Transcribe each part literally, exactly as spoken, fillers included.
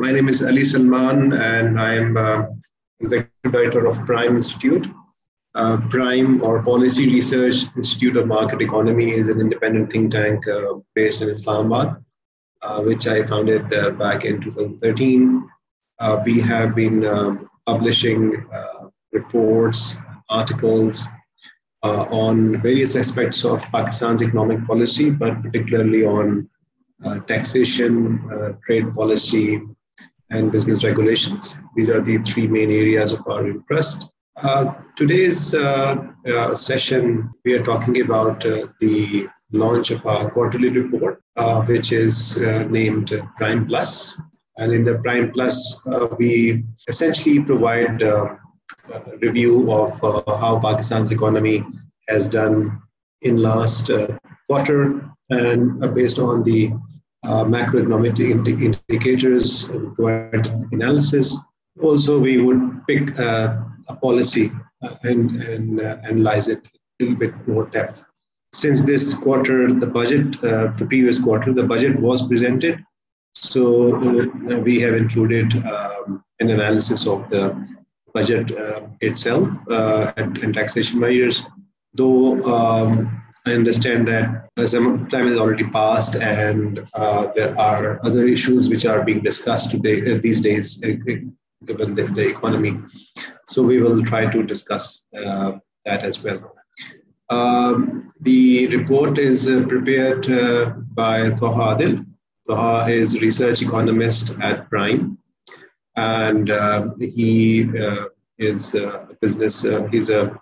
My name is Ali Salman, and I am uh, Executive Director of Prime Institute. Uh, Prime, or Policy Research Institute of Market Economy, is an independent think tank uh, based in Islamabad, uh, which I founded uh, back in twenty thirteen. Uh, we have been uh, publishing uh, reports, articles uh, on various aspects of Pakistan's economic policy, but particularly on uh, taxation, uh, trade policy, and business regulations. These are the three main areas of our interest. Uh, today's uh, uh, session, we are talking about uh, the launch of our quarterly report, uh, which is uh, named Prime Plus. And in the Prime Plus, uh, we essentially provide uh, a review of uh, how Pakistan's economy has done in last uh, quarter, and uh, based on the uh, macroeconomic indi- indicators, provide analysis. Also, we would pick uh, a policy uh, and, and uh, analyze it a little bit more depth. Since this quarter, the budget, uh, the previous quarter, the budget was presented. So uh, we have included um, an analysis of the budget uh, itself uh, and, and taxation measures, though um, I understand that some time has already passed, and uh, there are other issues which are being discussed today, uh, these days, uh, given the, the economy. So we will try to discuss uh, that as well. Um, the report is uh, prepared uh, by Tuaha Adil. Tuaha is research economist at Prime, and uh, he uh, is a business, uh, he's a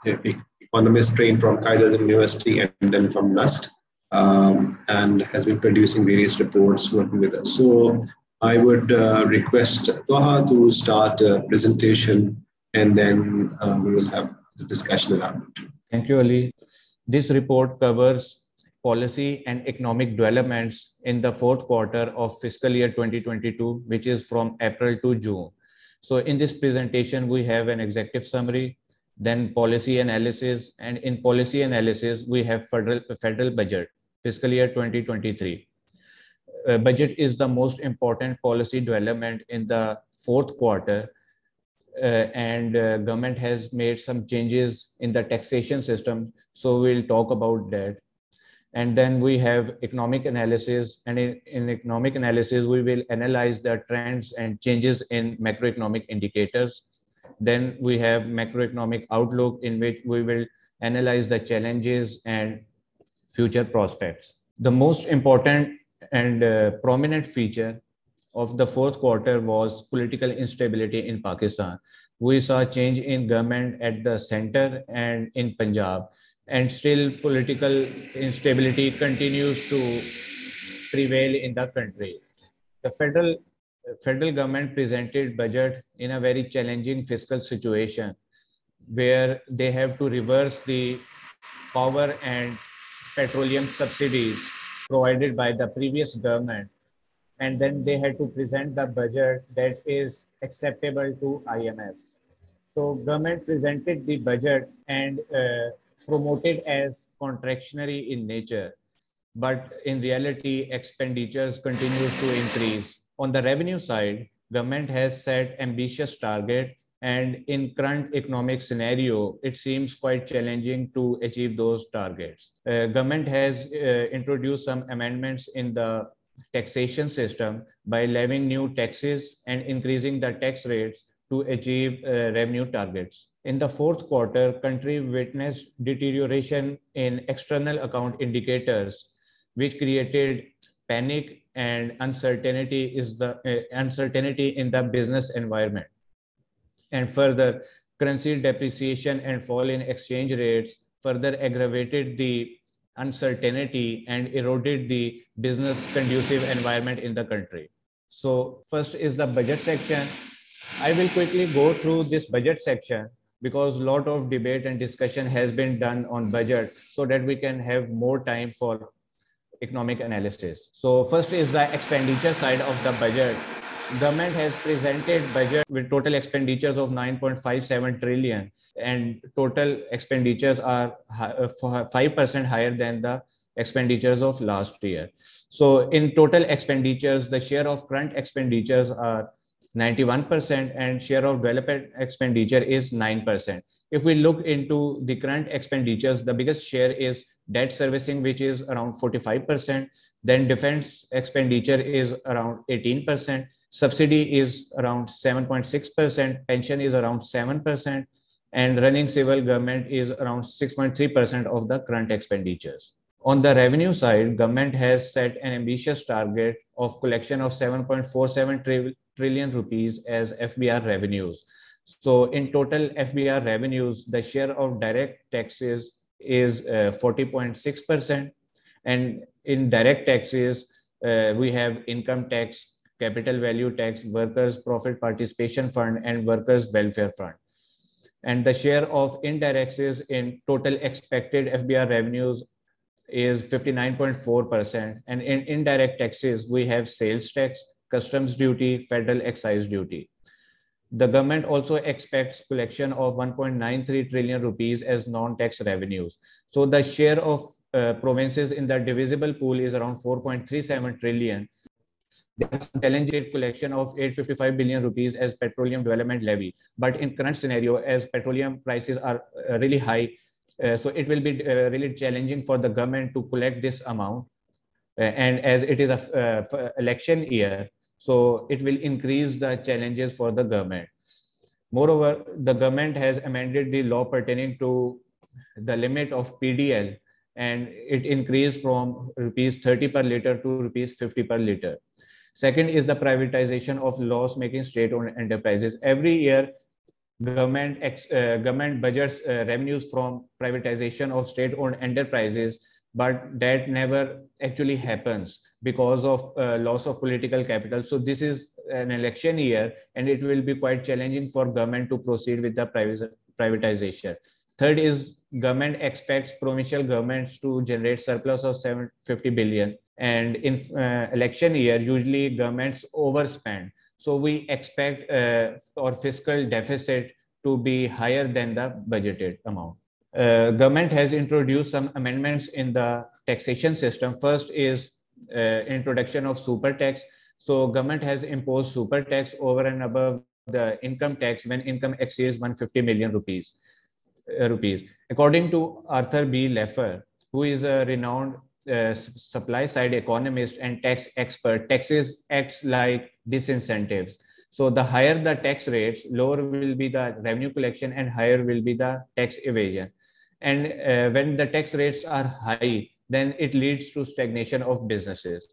economist trained from Kaidas University and then from NUST, um, and has been producing various reports working with us. So I would uh, request Tuaha to start a presentation, and then uh, we will have the discussion around it. Thank you, Ali. This report covers policy and economic developments in the fourth quarter of fiscal year twenty twenty-two, which is from April to June. So in this presentation, we have an executive summary, then policy analysis, and in policy analysis, we have federal, federal budget, fiscal year twenty twenty-three. Uh, budget is the most important policy development in the fourth quarter, uh, and uh, government has made some changes in the taxation system. So we'll talk about that. And then we have economic analysis, and in, in economic analysis, we will analyze the trends and changes in macroeconomic indicators. Then we have macroeconomic outlook, in which we will analyze the challenges and future prospects. The most important and uh, prominent feature of the fourth quarter was political instability in Pakistan. We saw change in government at the center and in Punjab. And still political instability continues to prevail in the country. The federal, federal government presented budget in a very challenging fiscal situation, where they have to reverse the power and petroleum subsidies provided by the previous government. And then they had to present the budget that is acceptable to I M F. So government presented the budget and uh, promoted as contractionary in nature, but in reality, expenditures continues to increase. On the revenue side, government has set ambitious target, and in current economic scenario, it seems quite challenging to achieve those targets. Uh, government has uh, introduced some amendments in the taxation system by levying new taxes and increasing the tax rates to achieve uh, revenue targets. In the fourth quarter, country witnessed deterioration in external account indicators, which created panic and uncertainty is the uh, uncertainty in the business environment. And further, currency depreciation and fall in exchange rates further aggravated the uncertainty and eroded the business conducive environment in the country. So first is the budget section. I will quickly go through this budget section because a lot of debate and discussion has been done on budget, so that we can have more time for economic analysis. So first is the expenditure side of the budget. Government has presented budget with total expenditures of nine point five seven trillion, and total expenditures are five percent higher than the expenditures of last year. So in total expenditures, the share of current expenditures are ninety-one percent, and share of development expenditure is nine percent. If we look into the current expenditures, the biggest share is debt servicing, which is around forty-five percent. Then defense expenditure is around eighteen percent. Subsidy is around seven point six percent. Pension is around seven percent. And running civil government is around six point three percent of the current expenditures. On the revenue side, government has set an ambitious target of collection of seven point four seven trillion rupees as F B R revenues. So in total F B R revenues, the share of direct taxes is uh, forty point six percent. And in direct taxes, uh, we have income tax, capital value tax, workers' profit participation fund, and workers' welfare fund. And the share of indirect is in total expected F B R revenues is fifty-nine point four percent. And in indirect taxes, we have sales tax, customs duty, federal excise duty. The government also expects collection of one point nine three trillion rupees as non-tax revenues. So the share of uh, provinces in the divisible pool is around four point three seven trillion. There's a challenging collection of eight hundred fifty-five billion rupees as petroleum development levy. But in current scenario, as petroleum prices are uh, really high, Uh, so it will be uh, really challenging for the government to collect this amount. Uh, and as it is an uh, election year, so it will increase the challenges for the government. Moreover, the government has amended the law pertaining to the limit of P D L, and it increased from rupees thirty per litre to rupees fifty per litre. Second is the privatization of loss-making state-owned enterprises. Every year, Government ex, uh, government budgets uh, revenues from privatization of state-owned enterprises, but that never actually happens because of uh, loss of political capital. So this is an election year, and it will be quite challenging for government to proceed with the privatization. Third is government expects provincial governments to generate surplus of seven hundred fifty billion. And in uh, election year, usually governments overspend. So we expect uh, our fiscal deficit to be higher than the budgeted amount. Uh, government has introduced some amendments in the taxation system. First is uh, introduction of super tax. So government has imposed super tax over and above the income tax when income exceeds one hundred fifty million rupees. Uh, rupees. According to Arthur B Laffer, who is a renowned Uh, supply side economist and tax expert, taxes acts like disincentives. So the higher the tax rates, lower will be the revenue collection and higher will be the tax evasion. And uh, when the tax rates are high, then it leads to stagnation of businesses.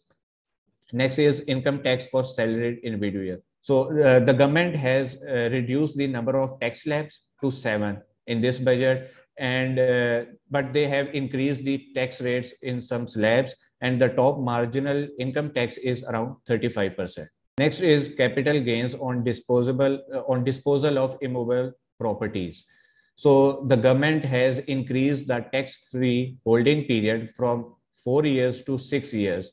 Next is income tax for salaried individuals. So uh, the government has uh, reduced the number of tax slabs to seven in this budget. And uh, but they have increased the tax rates in some slabs, and the top marginal income tax is around thirty-five percent. Next is capital gains on disposable uh, on disposal of immovable properties. So the government has increased the tax-free holding period from four years to six years.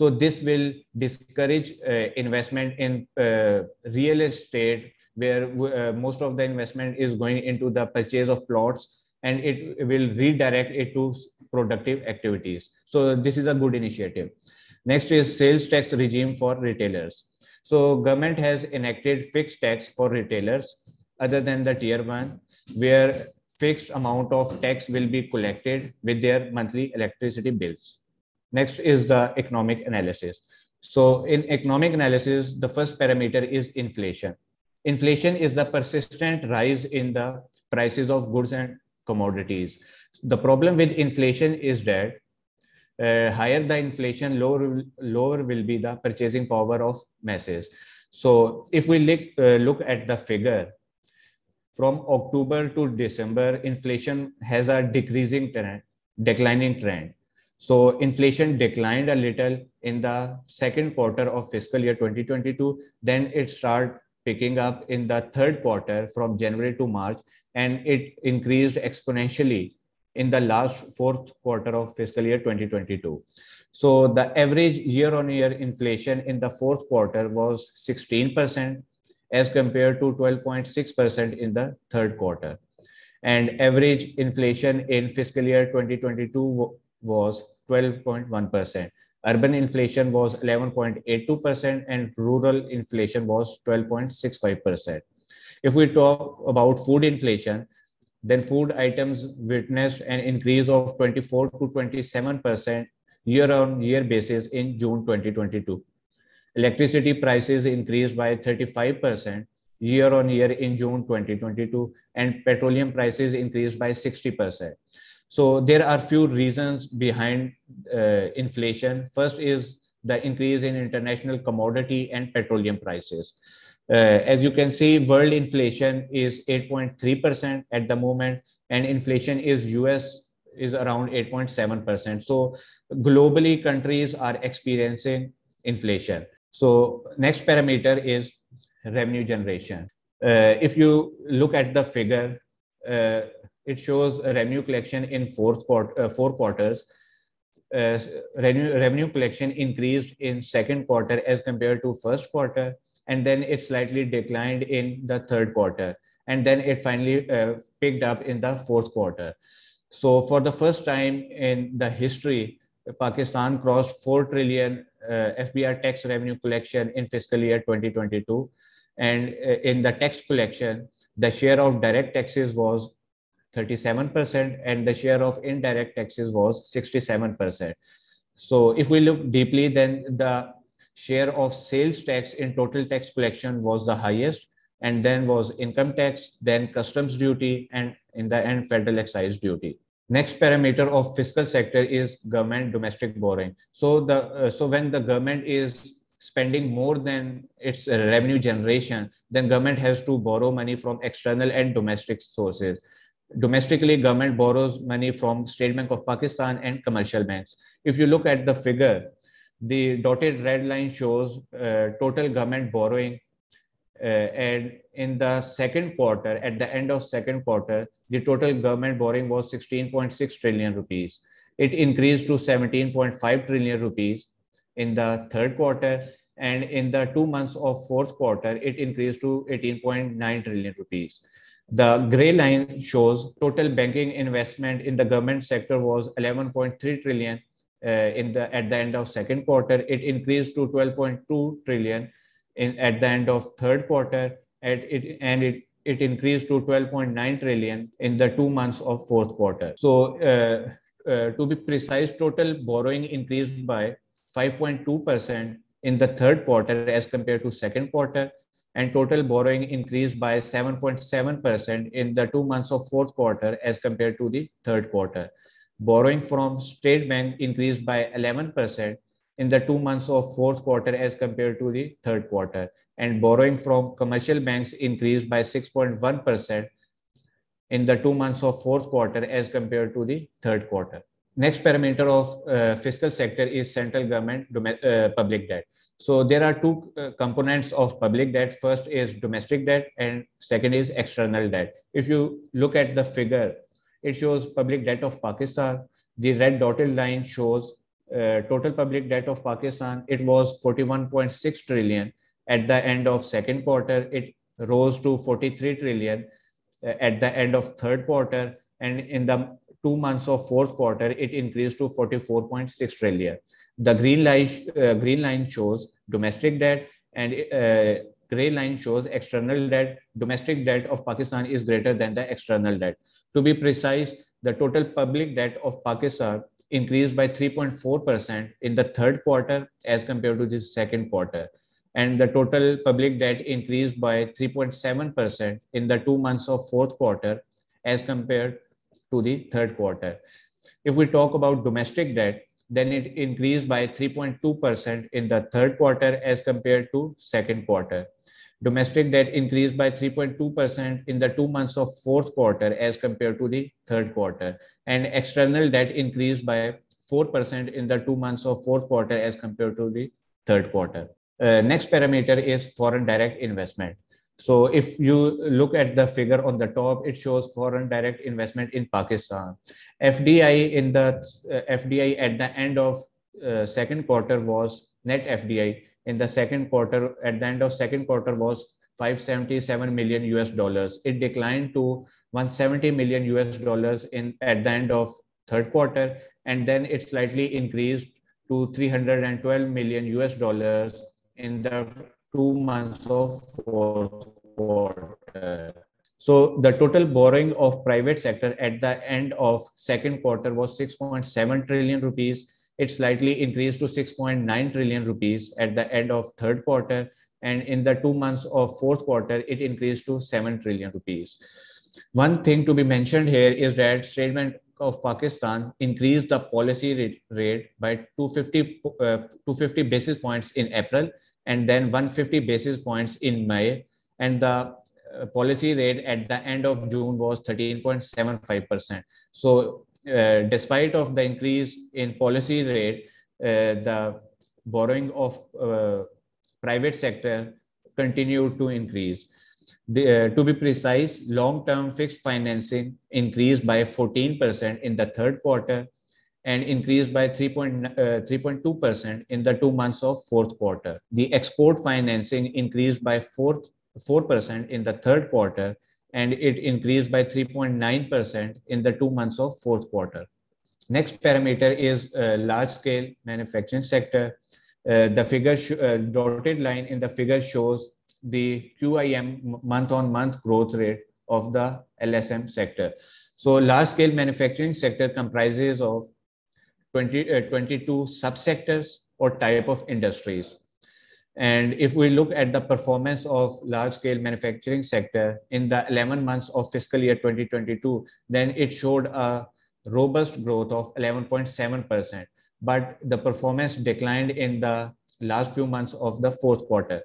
So this will discourage uh, investment in uh, real estate, where uh, most of the investment is going into the purchase of plots, and it will redirect it to productive activities. So this is a good initiative. Next is sales tax regime for retailers. So government has enacted fixed tax for retailers other than the tier one, where fixed amount of tax will be collected with their monthly electricity bills. Next is the economic analysis. So in economic analysis, the first parameter is inflation. Inflation is the persistent rise in the prices of goods and commodities. The problem with inflation is that uh, higher the inflation, lower, lower will be the purchasing power of masses. So if we look, uh, look at the figure, from October to December, inflation has a decreasing trend, declining trend. So inflation declined a little in the second quarter of fiscal year twenty twenty-two, then it started picking up in the third quarter from January to March, and it increased exponentially in the last fourth quarter of fiscal year twenty twenty-two. So the average year-on-year inflation in the fourth quarter was sixteen percent as compared to twelve point six percent in the third quarter. And average inflation in fiscal year twenty twenty-two was twelve point one percent Urban inflation was eleven point eight two percent and rural inflation was twelve point six five percent. If we talk about food inflation, then food items witnessed an increase of twenty-four to twenty-seven percent year-on-year basis in June twenty twenty-two. Electricity prices increased by thirty-five percent year-on-year in June twenty twenty-two, and petroleum prices increased by sixty percent. So there are few reasons behind uh, inflation. First is the increase in international commodity and petroleum prices. Uh, as you can see, world inflation is eight point three percent at the moment, and inflation is U S is around eight point seven percent. So globally, countries are experiencing inflation. So next parameter is revenue generation. Uh, if you look at the figure, uh, it shows revenue collection in fourth quarter, uh, four quarters. Uh, revenue, revenue collection increased in second quarter as compared to first quarter, and then it slightly declined in the third quarter, and then it finally uh, picked up in the fourth quarter. So for the first time in the history, Pakistan crossed four trillion uh, F B R tax revenue collection in fiscal year twenty twenty-two. And uh, in the tax collection, the share of direct taxes was thirty-seven percent and the share of indirect taxes was sixty-seven percent. So if we look deeply, then the share of sales tax in total tax collection was the highest, and then was income tax, then customs duty, and in the end federal excise duty. Next parameter of fiscal sector is government domestic borrowing. So the uh, so when the government is spending more than its uh, revenue generation, then government has to borrow money from external and domestic sources. Domestically, government borrows money from State Bank of Pakistan and commercial banks. If you look at the figure, the dotted red line shows uh, total government borrowing. Uh, and in the second quarter, at the end of second quarter, the total government borrowing was sixteen point six trillion rupees. It increased to seventeen point five trillion rupees in the third quarter. And in the two months of fourth quarter, it increased to eighteen point nine trillion rupees. The gray line shows total banking investment in the government sector was eleven point three trillion. Uh, in the at the end of second quarter, it increased to twelve point two trillion. In, at the end of third quarter, at it, and it, it increased to twelve point nine trillion in the two months of fourth quarter. So uh, uh, to be precise, total borrowing increased by five point two percent in the third quarter as compared to second quarter, and total borrowing increased by seven point seven percent in the two months of fourth quarter as compared to the third quarter. Borrowing from State Bank increased by eleven percent in the two months of fourth quarter as compared to the third quarter. And borrowing from commercial banks increased by six point one percent in the two months of fourth quarter as compared to the third quarter. Next parameter of uh, fiscal sector is central government uh, public debt. So there are two uh, components of public debt. First is domestic debt and second is external debt. If you look at the figure, it shows public debt of Pakistan. The red dotted line shows Uh, total public debt of Pakistan. It was forty-one point six trillion at the end of second quarter. It rose to forty-three trillion at the end of third quarter, and in the two months of fourth quarter it increased to forty-four point six trillion. The green line uh, green line shows domestic debt, and uh, gray line shows external debt. Domestic debt of Pakistan is greater than the external debt. To be precise, the total public debt of Pakistan increased by three point four percent in the third quarter as compared to the second quarter. And the total public debt increased by three point seven percent in the two months of fourth quarter as compared to the third quarter. If we talk about domestic debt, then it increased by three point two percent in the third quarter as compared to second quarter. Domestic debt increased by three point two percent in the two months of fourth quarter as compared to the third quarter. And external debt increased by four percent in the two months of fourth quarter as compared to the third quarter. Uh, next parameter is foreign direct investment. So if you look at the figure on the top, it shows foreign direct investment in Pakistan. F D I in the uh, F D I at the end of uh, second quarter was net F D I. In the second quarter, at the end of second quarter was five hundred seventy-seven million U S dollars. It declined to one hundred seventy million U S dollars in at the end of third quarter, and then it slightly increased to three hundred twelve million U S dollars in the two months of fourth quarter. So the total borrowing of private sector at the end of second quarter was six point seven trillion rupees. It slightly increased to six point nine trillion rupees at the end of third quarter. And in the two months of fourth quarter, it increased to seven trillion rupees. One thing to be mentioned here is that State Bank of Pakistan increased the policy rate, rate by two hundred fifty, uh, two hundred fifty basis points in April and then one hundred fifty basis points in May. And the uh, policy rate at the end of June was thirteen point seven five percent. So uh, despite of the increase in policy rate, uh, the borrowing of uh, private sector continued to increase. The, uh, to be precise, long-term fixed financing increased by fourteen percent in the third quarter and increased by three point two percent in the two months of fourth quarter. The export financing increased by four percent in the third quarter and it increased by three point nine percent in the two months of fourth quarter. Next parameter is uh, large-scale manufacturing sector. Uh, the figure sh- uh, dotted line in the figure shows the Q I M month-on-month growth rate of the L S M sector. So large-scale manufacturing sector comprises of twenty, uh, twenty-two subsectors or type of industries. And if we look at the performance of large-scale manufacturing sector in the eleven months of fiscal year twenty twenty-two, then it showed a robust growth of eleven point seven percent. But the performance declined in the last few months of the fourth quarter.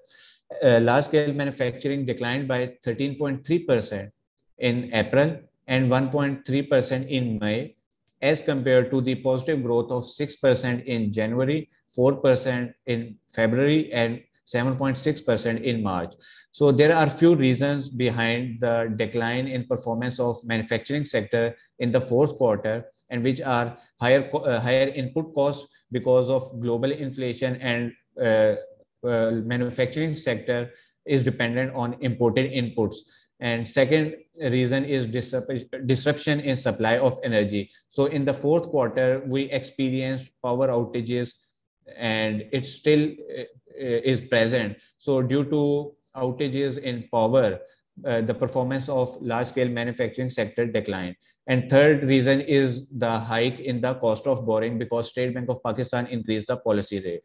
Uh, large-scale manufacturing declined by thirteen point three percent in April and one point three percent in May, as compared to the positive growth of six percent in January, four percent in February, and seven point six percent in March. So there are few reasons behind the decline in performance of manufacturing sector in the fourth quarter, and which are higher, uh, higher input costs because of global inflation, and uh, uh, manufacturing sector is dependent on imported inputs. And second reason is disruption in supply of energy. So in the fourth quarter, we experienced power outages and it still uh, is present. So due to outages in power, uh, the performance of large-scale manufacturing sector declined. And third reason is the hike in the cost of borrowing because State Bank of Pakistan increased the policy rate.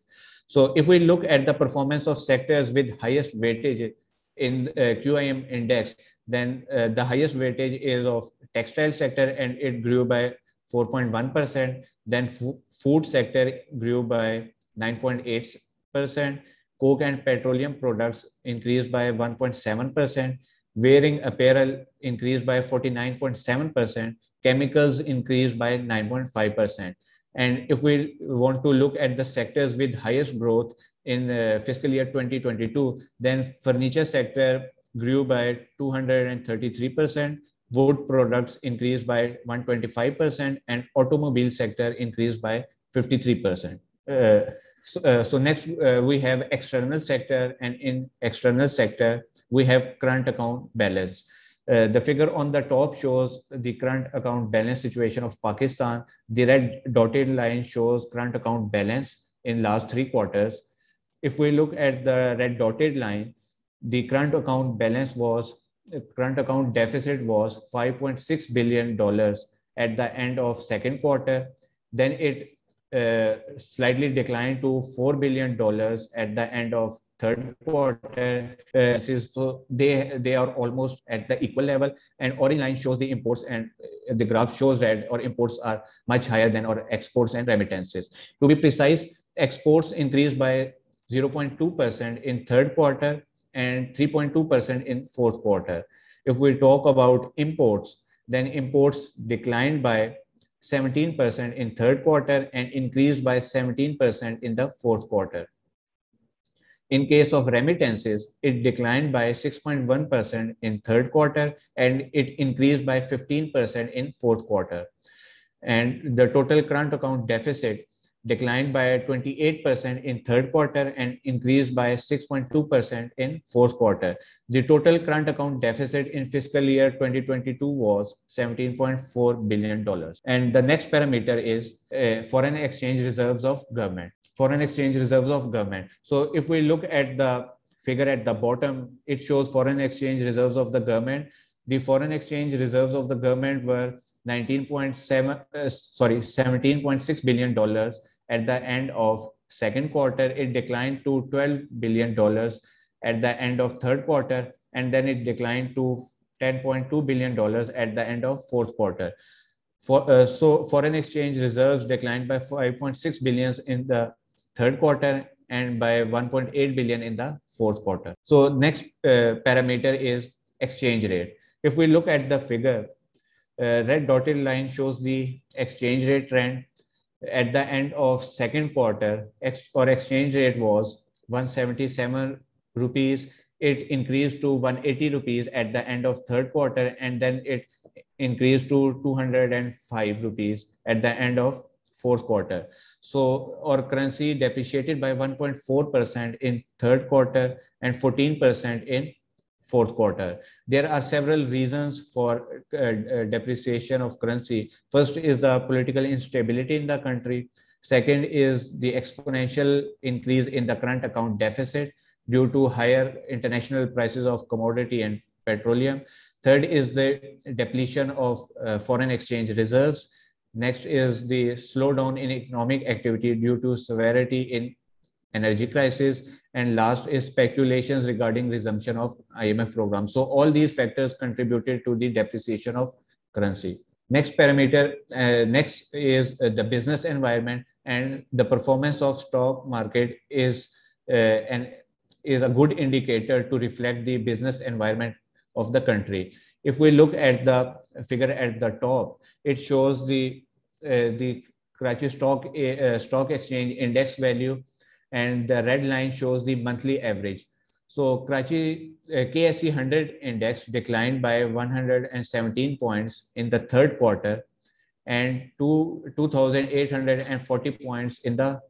So if we look at the performance of sectors with highest weightage in uh, Q I M index, then uh, the highest weightage is of textile sector and it grew by four point one percent. Then f- food sector grew by nine point eight percent. Coke and petroleum products increased by one point seven percent. Wearing apparel increased by forty-nine point seven percent. Chemicals increased by nine point five percent. And if we want to look at the sectors with highest growth in uh, fiscal year twenty twenty-two, then furniture sector grew by two hundred thirty-three percent. Wood products increased by one hundred twenty-five percent and automobile sector increased by fifty-three percent. Uh, so, uh, so next uh, we have external sector, and in external sector we have current account balance. Uh, the figure on the top shows the current account balance situation of Pakistan. The red dotted line shows current account balance in last three quarters. If we look at the red dotted line, the current account balance was current account deficit was five point six billion dollars at the end of second quarter. Then it uh, slightly declined to four billion dollars at the end of third quarter. Uh, so they they are almost at the equal level. And orange line shows the imports, and the graph shows that our imports are much higher than our exports and remittances. To be precise, exports increased by zero point two percent in third quarter and three point two percent in fourth quarter. If we talk about imports, then imports declined by seventeen percent in third quarter and increased by seventeen percent in the fourth quarter. In case of remittances, it declined by six point one percent in third quarter and it increased by fifteen percent in fourth quarter. And the total current account deficit declined by twenty-eight percent in third quarter and increased by six point two percent in fourth quarter. The total current account deficit in fiscal year twenty twenty-two was seventeen point four billion dollars. And the next parameter is uh, foreign exchange reserves of government. Foreign exchange reserves of government. So if we look at the figure at the bottom, it shows foreign exchange reserves of the government. The foreign exchange reserves of the government were nineteen point seven, uh, sorry, seventeen point six billion dollars at the end of second quarter. It declined to twelve billion dollars at the end of third quarter, and then it declined to ten point two billion dollars at the end of fourth quarter. For uh, so foreign exchange reserves declined by five point six billion in the third quarter and by one point eight billion in the fourth quarter. So next uh, parameter is exchange rate. If we look at the figure, uh, red dotted line shows the exchange rate trend. At the end of second quarter, ex- or exchange rate was one hundred seventy-seven rupees. It increased to one hundred eighty rupees at the end of third quarter, and then it increased to two hundred five rupees at the end of fourth quarter. So, our currency depreciated by one point four percent in third quarter and fourteen percent in fourth quarter. There are several reasons for uh, depreciation of currency. First is the political instability in the country. Second is the exponential increase in the current account deficit due to higher international prices of commodity and petroleum. Third is the depletion of uh, foreign exchange reserves. Next is the slowdown in economic activity due to severity in energy crisis, and last is speculations regarding resumption of I M F program. So all these factors contributed to the depreciation of currency. Next parameter, uh, next is uh, the business environment, and the performance of stock market is uh, an is a good indicator to reflect the business environment of the country. If we look at the figure at the top, it shows the uh, the Karachi stock uh, stock exchange index value, and the red line shows the monthly average. So Karachi uh, K S E one hundred index declined by one hundred seventeen points in the third quarter and to two thousand eight hundred forty points in the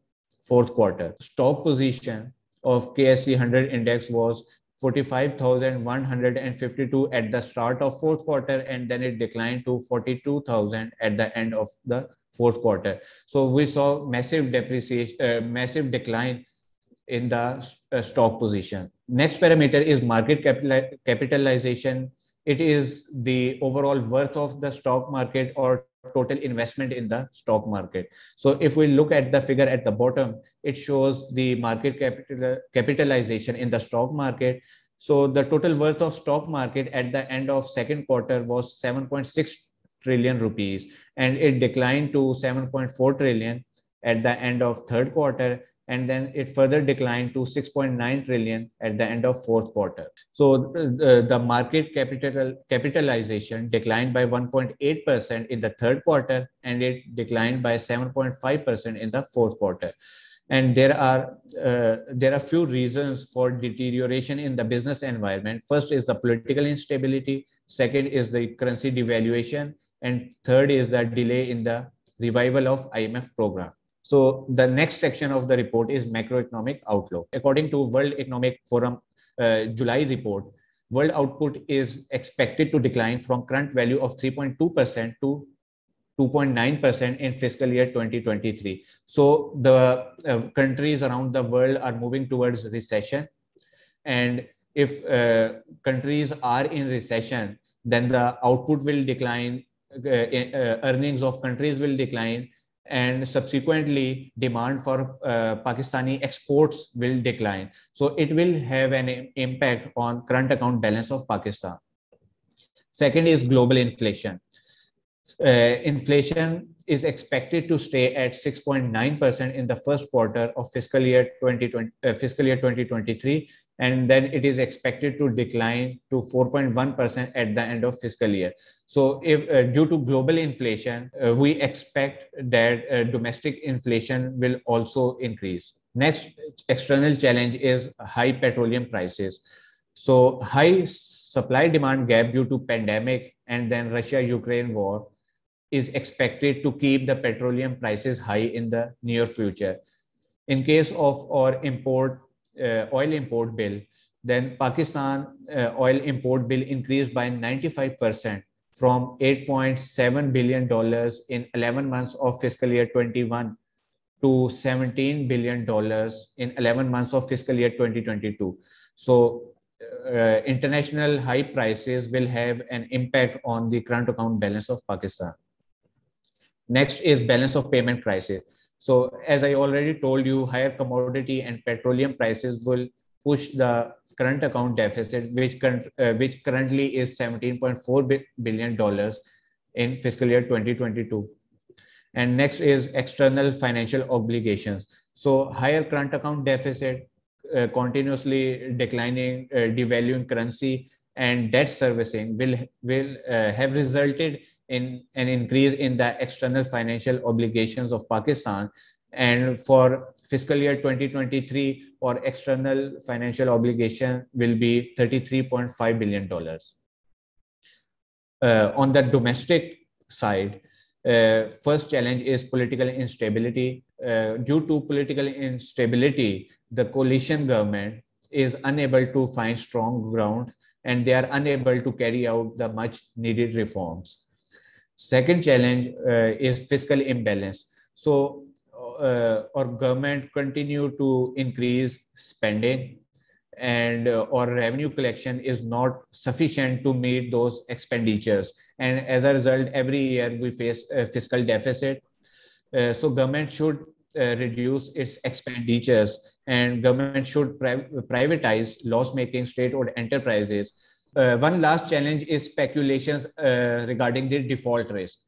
fourth quarter. Stock position of K S E one hundred index was forty-five thousand one hundred fifty-two at the start of fourth quarter, and then it declined to forty-two thousand at the end of the fourth quarter. So we saw massive depreciation, uh, massive decline in the uh, stock position. Next parameter is market capital- capitalization. It is the overall worth of the stock market or total investment in the stock market. So if we look at the figure at the bottom, it shows the market capital- capitalization in the stock market. So the total worth of stock market at the end of second quarter was seven point six trillion rupees, and it declined to seven point four trillion at the end of third quarter, and then it further declined to six point nine trillion at the end of fourth quarter. So uh, the market capital capitalization declined by one point eight percent in the third quarter, and it declined by seven point five percent in the fourth quarter. And there are uh, there are few reasons for deterioration in the business environment. First is the political instability. Second is the currency devaluation. And third is the delay in the revival of I M F program. So the next section of the report is macroeconomic outlook. According to World Economic Forum uh, July report, world output is expected to decline from current value of three point two percent to two point nine percent in fiscal year twenty twenty-three. So the uh, countries around the world are moving towards recession. And if uh, countries are in recession, then the output will decline, uh, uh, earnings of countries will decline, and subsequently demand for uh, Pakistani exports will decline. So it will have an impact on current account balance of Pakistan. Second is global inflation. Uh, inflation is expected to stay at six point nine percent in the first quarter of fiscal year twenty twenty, uh, fiscal year twenty twenty-three, and then it is expected to decline to four point one percent at the end of fiscal year. So if uh, due to global inflation, uh, we expect that uh, domestic inflation will also increase. Next external challenge is high petroleum prices. So high supply demand gap due to pandemic and then Russia Ukraine war, is expected to keep the petroleum prices high in the near future. In case of our import uh, oil import bill, then Pakistan uh, oil import bill increased by ninety-five percent from eight point seven billion dollars in eleven months of fiscal year twenty-one to seventeen billion dollars in eleven months of fiscal year twenty twenty-two. So uh, international high prices will have an impact on the current account balance of Pakistan. Next is balance of payment crisis. So as I already told you, higher commodity and petroleum prices will push the current account deficit, which current, uh, which currently is seventeen point four billion dollars in fiscal year twenty twenty-two. And next is external financial obligations. So higher current account deficit, uh, continuously declining, uh, devaluing currency, and debt servicing will will uh, have resulted in an increase in the external financial obligations of Pakistan. And for fiscal year twenty twenty-three, our external financial obligation will be thirty-three point five billion dollars. Uh, on the domestic side, uh, first challenge is political instability. Uh, due to political instability, the coalition government is unable to find strong ground, and they are unable to carry out the much needed reforms. Second challenge uh, is fiscal imbalance. So uh, our government continue to increase spending, and uh, our revenue collection is not sufficient to meet those expenditures. And as a result, every year we face a fiscal deficit. Uh, so government should uh, reduce its expenditures, and government should pri- privatize loss-making state-owned enterprises. Uh, one last challenge is speculations uh, regarding the default risk.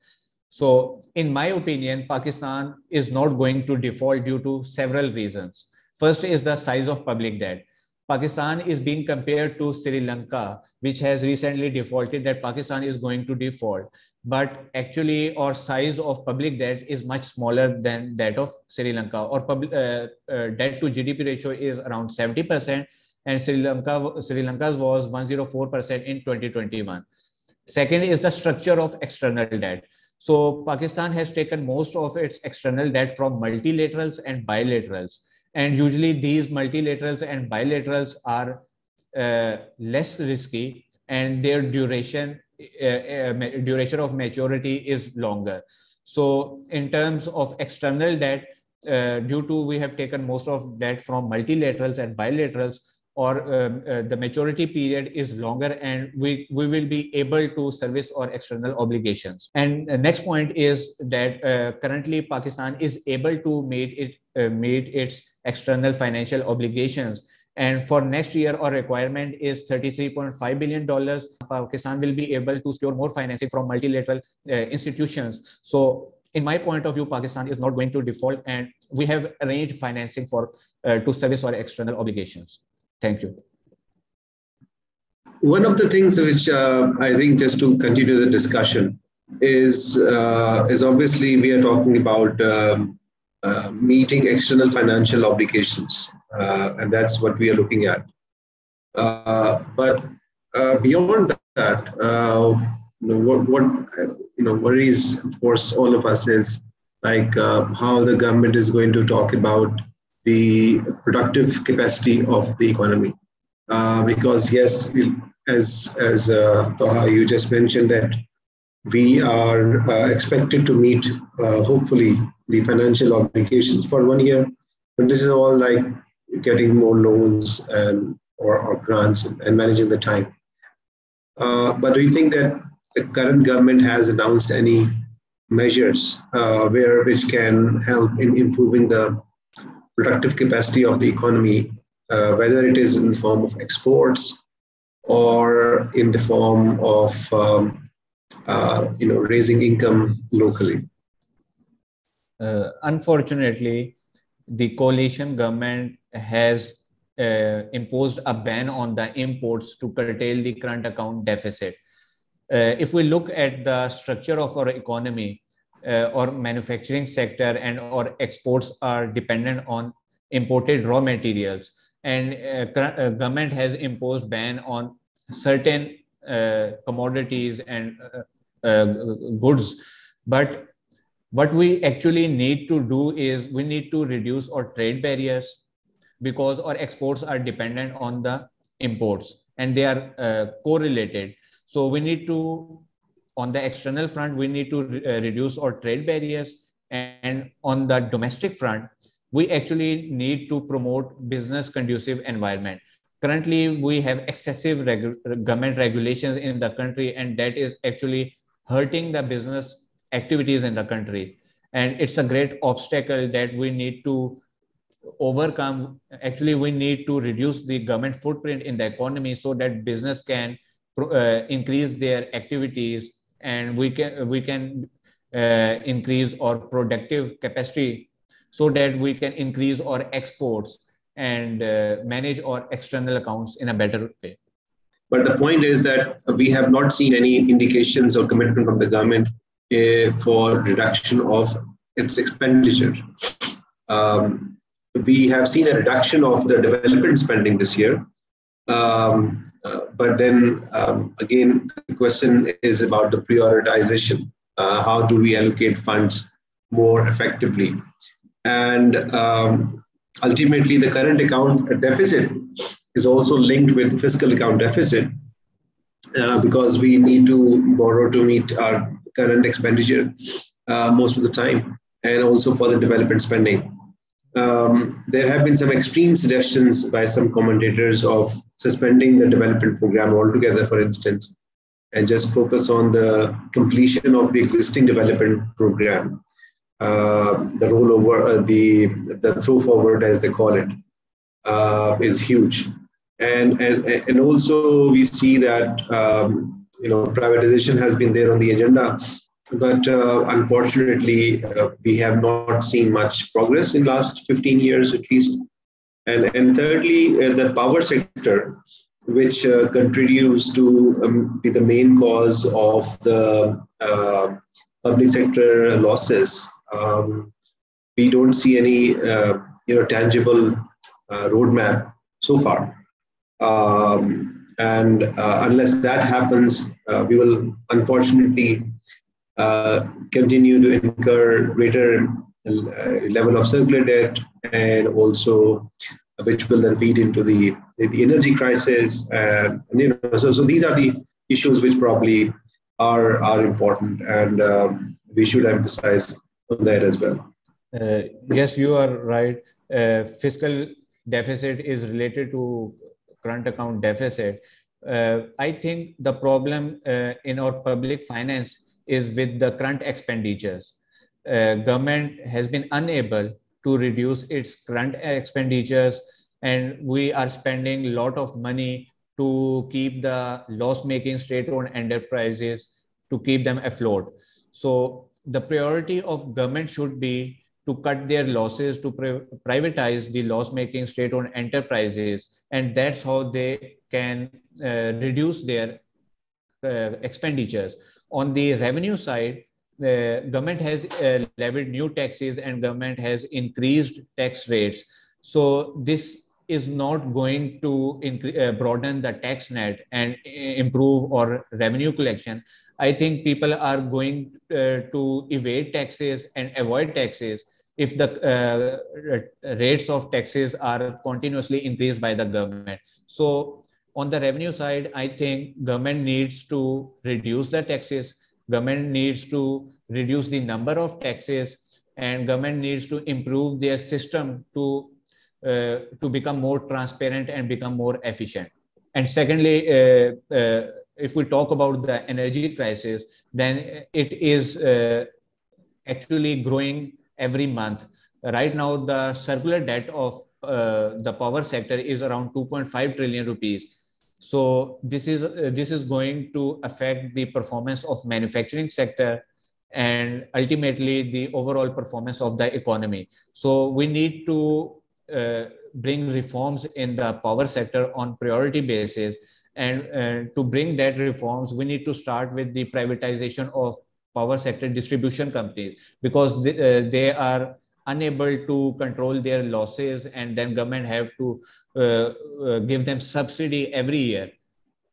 So in my opinion, Pakistan is not going to default due to several reasons. First is the size of public debt. Pakistan is being compared to Sri Lanka, which has recently defaulted, that Pakistan is going to default. But actually, our size of public debt is much smaller than that of Sri Lanka. Our pub- uh, uh, debt to G D P ratio is around seventy percent. And Sri Lanka, Sri Lanka's was one hundred four percent in twenty twenty-one. Second is the structure of external debt. So Pakistan has taken most of its external debt from multilaterals and bilaterals. And usually these multilaterals and bilaterals are uh, less risky, and their duration, uh, uh, duration of maturity is longer. So in terms of external debt, uh, due to we have taken most of debt from multilaterals and bilaterals, or um, uh, the maturity period is longer, and we, we will be able to service our external obligations. And the next point is that uh, currently Pakistan is able to meet, it, uh, meet its external financial obligations. And for next year, our requirement is thirty-three point five billion dollars. Pakistan will be able to secure more financing from multilateral uh, institutions. So in my point of view, Pakistan is not going to default, and we have arranged financing for uh, to service our external obligations. Thank you. One of the things which uh, I think, just to continue the discussion, is uh, is obviously we are talking about um, uh, meeting external financial obligations, uh, and that's what we are looking at. Uh, but uh, beyond that, uh, you know, what what you know worries, of course, all of us is like uh, how the government is going to talk about the productive capacity of the economy, uh, because yes, we, as as uh, Tuaha, you just mentioned that we are uh, expected to meet, uh, hopefully, the financial obligations for one year, but this is all like getting more loans and or, or grants and managing the time. Uh, but do you think that the current government has announced any measures uh, where which can help in improving the productive capacity of the economy, uh, whether it is in the form of exports or in the form of um, uh, you know raising income locally? Uh, unfortunately, the coalition government has uh, imposed a ban on the imports to curtail the current account deficit. Uh, if we look at the structure of our economy, Uh, or manufacturing sector and or exports are dependent on imported raw materials, and uh, cur- uh, government has imposed ban on certain uh, commodities and uh, uh, goods But what we actually need to do is we need to reduce our trade barriers, because our exports are dependent on the imports and they are uh, correlated. So we need to, on the external front, we need to re- uh, reduce our trade barriers, and, and on the domestic front, we actually need to promote business conducive environment. Currently, we have excessive regu- government regulations in the country, and that is actually hurting the business activities in the country. And it's a great obstacle that we need to overcome. Actually, we need to reduce the government footprint in the economy so that business can uh, increase their activities, and we can we can uh, increase our productive capacity so that we can increase our exports and uh, manage our external accounts in a better way. But the point is that we have not seen any indications or commitment from the government uh, for reduction of its expenditure. Um, we have seen a reduction of the development spending this year. Um, uh, but then um, again, the question is about the prioritization. Uh, how do we allocate funds more effectively? And um, ultimately, the current account deficit is also linked with fiscal account deficit uh, because we need to borrow to meet our current expenditure uh, most of the time, and also for the development spending. Um, there have been some extreme suggestions by some commentators of suspending the development program altogether, for instance, and just focus on the completion of the existing development program, uh, the rollover, uh, the the throw forward, as they call it, uh, is huge, and and and also we see that um, you know privatization has been there on the agenda. But uh, unfortunately, uh, we have not seen much progress in last fifteen years at least. And and thirdly, uh, the power sector, which uh, continues to um, be the main cause of the uh, public sector losses. Um, we don't see any uh, you know tangible uh, roadmap so far. Um, and uh, unless that happens, uh, we will unfortunately Uh, continue to incur greater uh, level of circular debt, and also uh, which will then feed into the, the energy crisis. Uh, and, you know, so, so these are the issues which probably are are important, and um, we should emphasize on that as well. Uh, yes, you are right. Uh, fiscal deficit is related to current account deficit. Uh, I think the problem uh, in our public finance is with the current expenditures. Uh, government has been unable to reduce its current expenditures, and we are spending a lot of money to keep the loss-making state-owned enterprises, to keep them afloat. So the priority of government should be to cut their losses, to pri- privatize the loss-making state-owned enterprises, and that's how they can uh, reduce their Uh, expenditures. On the revenue side, uh, government has uh, levied new taxes, and government has increased tax rates. So this is not going to incre- uh, broaden the tax net and uh, improve our revenue collection. I think people are going uh, to evade taxes and avoid taxes if the uh, rates of taxes are continuously increased by the government. So on the revenue side, I think government needs to reduce the taxes, government needs to reduce the number of taxes, and government needs to improve their system to uh, to become more transparent and become more efficient. And secondly, uh, uh, if we talk about the energy crisis, then it is uh, actually growing every month. Right now, the circular debt of uh, the power sector is around two point five trillion rupees. So this is uh, this is going to affect the performance of manufacturing sector and ultimately the overall performance of the economy. So we need to uh, bring reforms in the power sector on priority basis, and uh, to bring that reforms, we need to start with the privatization of power sector distribution companies, because th- uh, they are unable to control their losses, and then government have to uh, uh, give them subsidy every year.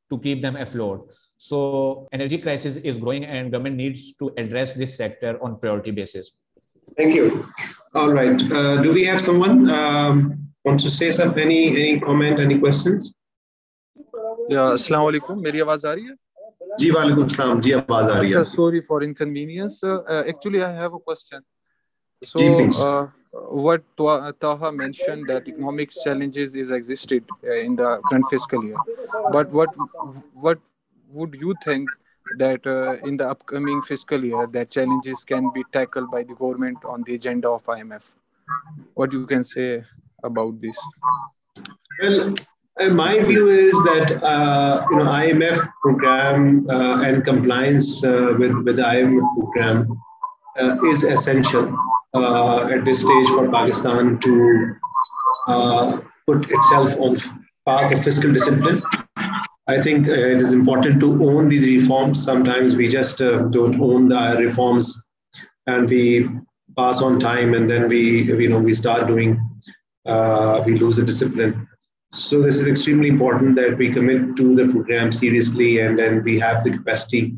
to keep them afloat. So energy crisis is growing and government needs to address this sector on priority basis. Thank you. All right. Uh, do we have someone um, want to say something? Any, any comment, any questions? Yeah, Assalamu alaikum. Meri awaaz aa rahi hai? Ji, walaikum salam. Ji, awaaz aa rahi hai. Sorry for inconvenience. Uh, actually, I have a question. So, uh, what Taha mentioned that economic challenges is existed in the current fiscal year. But what what would you think that uh, in the upcoming fiscal year that challenges can be tackled by the government on the agenda of I M F? What you can say about this? Well, uh, my view is that uh, you know I M F program uh, and compliance uh, with with the I M F program uh, is essential. Uh, at this stage for Pakistan to uh, put itself on path of fiscal discipline. I think uh, it is important to own these reforms. Sometimes we just uh, don't own the reforms and we pass on time and then we, you know, we start doing, uh, we lose the discipline. So this is extremely important that we commit to the program seriously and then we have the capacity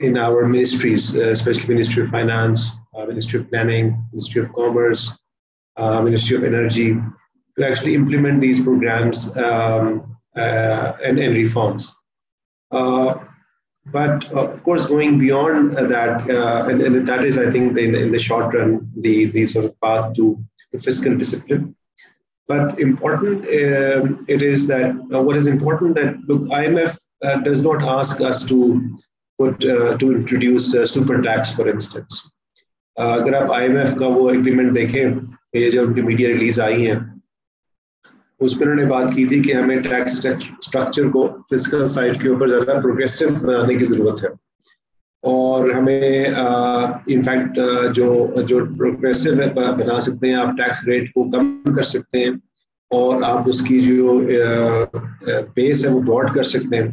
in our ministries, uh, especially Ministry of Finance, Uh, Ministry of Planning, Ministry of Commerce, uh, Ministry of Energy, to actually implement these programs um, uh, and, and reforms. Uh, but of course, going beyond that, uh, and, and that is, I think, the, in, the, in the short run, the, the sort of path to, to fiscal discipline. But important uh, it is that uh, what is important that look, I M F uh, does not ask us to put uh, to introduce uh, super tax, for instance. اگر آپ I am F کا وہ agreement دیکھیں یہ جو ان کی media release آئی ہیں اس پہ انہوں نے بات کی تھی کہ ہمیں ٹیکس اسٹرکچر کو فسکل سائڈ کے اوپر زیادہ پروگریسو بنانے کی ضرورت ہے اور ہمیں انفیکٹ جو جو پروگریسو بنا سکتے ہیں آپ ٹیکس ریٹ کو کم کر سکتے ہیں اور آپ اس کی جو بیس ہے وہ براڈ کر سکتے ہیں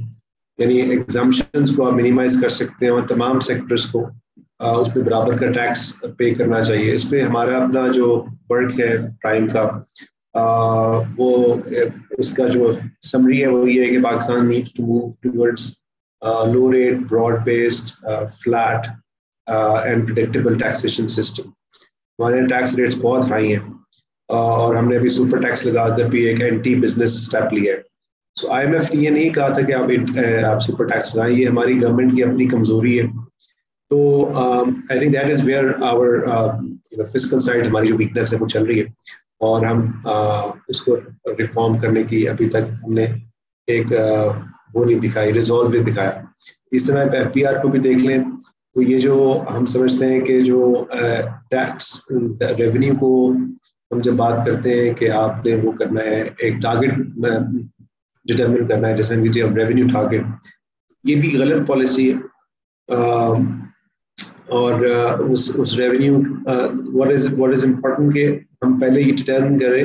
یعنی ایگزامپشنس کو آپ منیمائز کر سکتے ہیں اور تمام سیکٹرس کو اس پہ برابر کا ٹیکس پے کرنا چاہیے. اس پہ ہمارا اپنا جو ورک ہے پرائم کا وہ اس کا جو سمری ہے وہ یہ ہے کہ Pakistan needs to move towards low rate broad based flat and predictable taxation system. ہمارے ٹیکس ریٹس بہت ہائی ہیں اور ہم نے ابھی سپر ٹیکس لگا کر بھی ایک اینٹی بزنس اسٹیپ لیا ہے. سو آئی ایم ایف نے یہ نہیں کہا تھا کہ آپ آپ سپر ٹیکس لگائیں, یہ ہماری گورنمنٹ کی اپنی کمزوری ہے. So um, I think that is where our uh, you know, fiscal side ہماری جو weakness ہے وہ چل رہی ہے اور ہم uh, اس کو ریفارم کرنے کی ابھی تک ہم نے ایک uh, وہ نہیں دکھائی, ریزالو نہیں دکھایا. اس طرح ایف بی آر کو بھی دیکھ لیں تو یہ جو ہم سمجھتے ہیں کہ جو ٹیکس uh, ریونیو کو ہم جب بات کرتے ہیں کہ آپ نے وہ کرنا ہے ایک ٹارگیٹ ڈٹرمن کرنا ہے جیسے کہ ریونیو ٹارگیٹ, یہ بھی غلط پالیسی ہے. uh, اور اس اس revenue what is what is important کہ ہم پہلے یہ ڈٹرمن کریں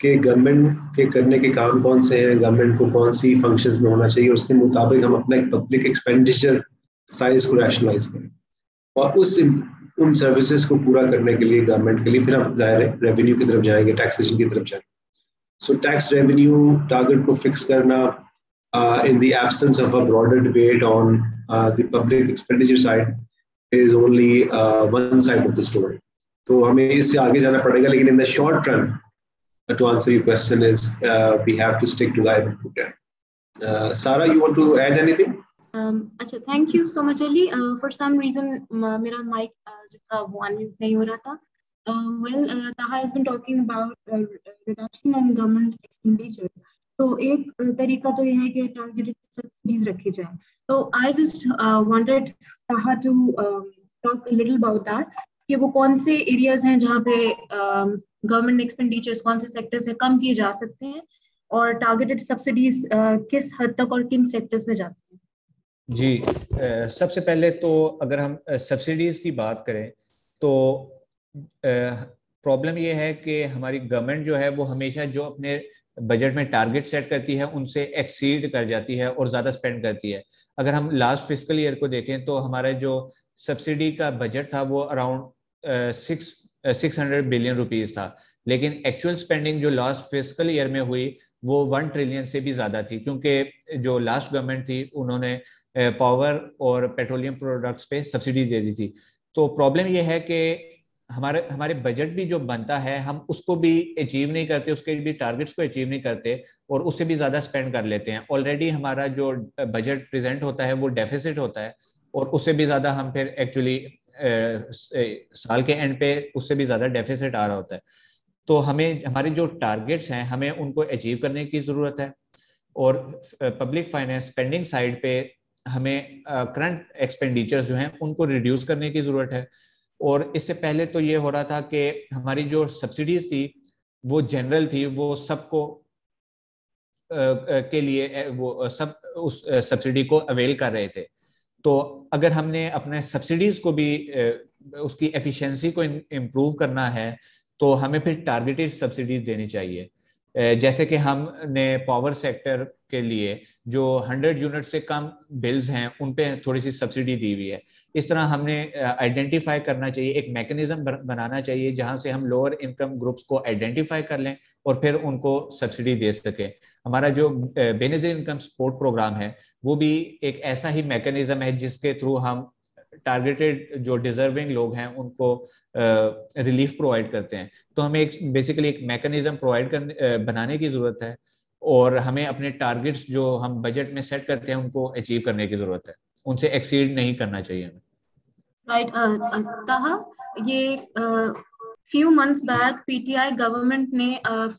کہ گورنمنٹ کے کرنے کے کام کون سے ہیں, گورنمنٹ کو کون سی فنکشنز میں ہونا چاہیے, اس کے مطابق ہم اپنا پبلک ایکسپینڈیچر سائز کو ریشنلائز کریں اور اس ان سروسز کو پورا کرنے کے لیے گورنمنٹ کے لیے پھر ہم ظاہر ہے ریونیو کی طرف جائیں گے, ٹیکسیشن کی طرف جائیں گے. سو ٹیکس ریونیو ٹارگیٹ کو فکس کرنا in the absence of a broader debate on the public expenditure side is only uh, one side of the story. So ہمیں اس سے آگے جانا پڑے گا لیکن in the short run uh, to answer your question is uh, we have to stick to the I M F program. Uh, Sara, you want to add anything? Um, اچھا thank you so much Ali. Uh, for some reason uh, میرا mic uh, جو تھا وہ unmute نہیں ہو رہا تھا. Uh, well uh, Taha has been talking about uh, reduction in government expenditure. تو ایک طریقہ تو یہ ہے کہ ٹارگیٹڈ سبسڈیز رکھی جائیں. تو I just wanted Taha to talk a little about that کہ وہ کون سے ایریاز ہیں جہاں پہ گورنمنٹ ایکسپینڈیچرز کون سے سیکٹرز ہیں کم کیے جا سکتے ہیں اور ٹارگیٹڈ سبسڈیز کس حد تک اور کن سیکٹرز میں جاتی ہیں. جی سب سے پہلے تو اگر ہم سبسڈیز کی بات کریں تو پرابلم یہ ہے کہ ہماری گورنمنٹ جو ہے وہ ہمیشہ جو اپنے بجٹ میں ٹارگیٹ سیٹ کرتی ہے ان سے ایکسیڈ کر جاتی ہے اور زیادہ اسپینڈ کرتی ہے. اگر ہم لاسٹ فسکل ایئر کو دیکھیں تو ہمارا جو سبسڈی کا بجٹ تھا وہ around six six hundred billion rupees تھا لیکن ایکچوئل اسپینڈنگ جو لاسٹ فسکل ایئر میں ہوئی وہ ون ٹریلین سے بھی زیادہ تھی، کیونکہ جو لاسٹ گورنمنٹ تھی انہوں نے پاور اور پیٹرولیم پروڈکٹس پہ سبسڈی دے دی تھی. تو پرابلم یہ ہے کہ ہمارے ہمارے بجٹ بھی جو بنتا ہے ہم اس کو بھی اچیو نہیں کرتے، اس کے بھی ٹارگیٹس کو اچیو نہیں کرتے اور اس سے بھی زیادہ اسپینڈ کر لیتے ہیں. آلریڈی ہمارا جو بجٹ پریزنٹ ہوتا ہے وہ ڈیفیسٹ ہوتا ہے اور اس سے بھی زیادہ ہم پھر ایکچولی سال کے اینڈ پہ اس سے بھی زیادہ ڈیفیسٹ آ رہا ہوتا ہے. تو ہمیں ہمارے جو ٹارگیٹس ہیں ہمیں ان کو اچیو کرنے کی ضرورت ہے، اور پبلک فائنینس اسپینڈنگ سائڈ پہ ہمیں کرنٹ ایکسپینڈیچرز جو ہیں ان کو ریڈیوس کرنے کی ضرورت ہے. اور اس سے پہلے تو یہ ہو رہا تھا کہ ہماری جو سبسڈیز تھی وہ جنرل تھی، وہ سب کو کے لیے وہ سب اس سبسڈی کو اویل کر رہے تھے. تو اگر ہم نے اپنے سبسڈیز کو بھی اس کی ایفیشینسی کو امپروو کرنا ہے تو ہمیں پھر ٹارگیٹڈ سبسڈیز دینی چاہیے، جیسے کہ ہم نے پاور سیکٹر کے لیے جو ہنڈریڈ یونٹ سے کم بلز ہیں ان پہ تھوڑی سی سبسڈی دی ہوئی ہے. اس طرح ہم نے آئیڈینٹیفائی کرنا چاہیے، ایک میکنزم بنانا چاہیے جہاں سے ہم لوور انکم گروپس کو آئیڈینٹیفائی کر لیں اور پھر ان کو سبسڈی دے سکیں. ہمارا جو بے نظیر انکم سپورٹ پروگرام ہے وہ بھی ایک ایسا ہی میکنزم ہے جس کے تھرو ہم ٹارگیٹڈ جو ڈیزرونگ لوگ ہیں ان کو ریلیف پرووائڈ کرتے ہیں. تو ہمیں ایک بیسیکلی ایک میکنزم پرووائڈ کرنے بنانے کی ضرورت ہے اور ہمیں اپنے ٹارگیٹس جو ہم بجٹ میں سیٹ کرتے ہیں ان کو اچیو کرنے کی ضرورت ہے، ان سے ایکسیڈ نہیں کرنا چاہیے ہمیں. رائٹ طاہا، یہ few months back P T I government نے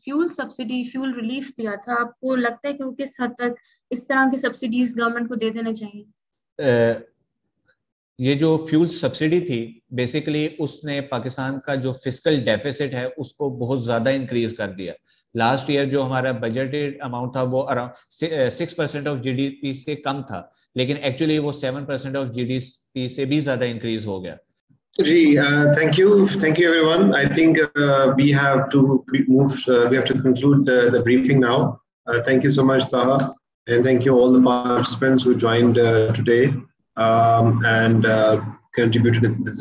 فیول سبسڈی فیول ریلیف دیا تھا، آپ کو لگتا ہے کہ وہ کس حد تک اس طرح کی سبسڈیز گورنمنٹ کو دے دینا چاہیے؟ یہ جو فیول سبسڈی تھی بیسیکلی اس نے پاکستان کا جو فسکل ڈیفیسٹ ہے اس کو بہت زیادہ انکریز کر دیا. لاسٹ ایئر جو ہمارا بجٹڈ اماؤنٹ تھا وہ around six percent of G D P سے کم تھا، لیکن ایکچولی وہ seven percent of G D P سے بھی زیادہ انکریز ہو گیا. جی thank you thank you every one. I think we have to move we have to conclude the briefing now. Thank you so much Taha and thank you all the participants who joined today Um, and uh, contributed in this,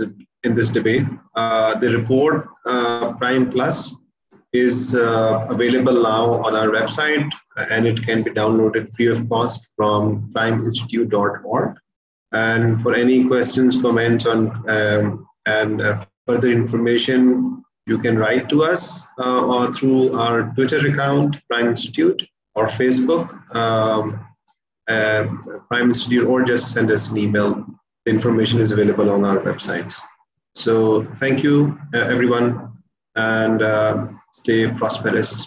in this debate. Uh, the report uh, Prime Plus is uh, available now on our website, and it can be downloaded free of cost from prime institute dot org. And for any questions, comments on um, and uh, further information, you can write to us uh, or through our Twitter account Prime Institute or Facebook. Um, Uh, Prime Institute, or just send us an email. The information is available on our websites. So thank you uh, everyone, and uh, stay prosperous.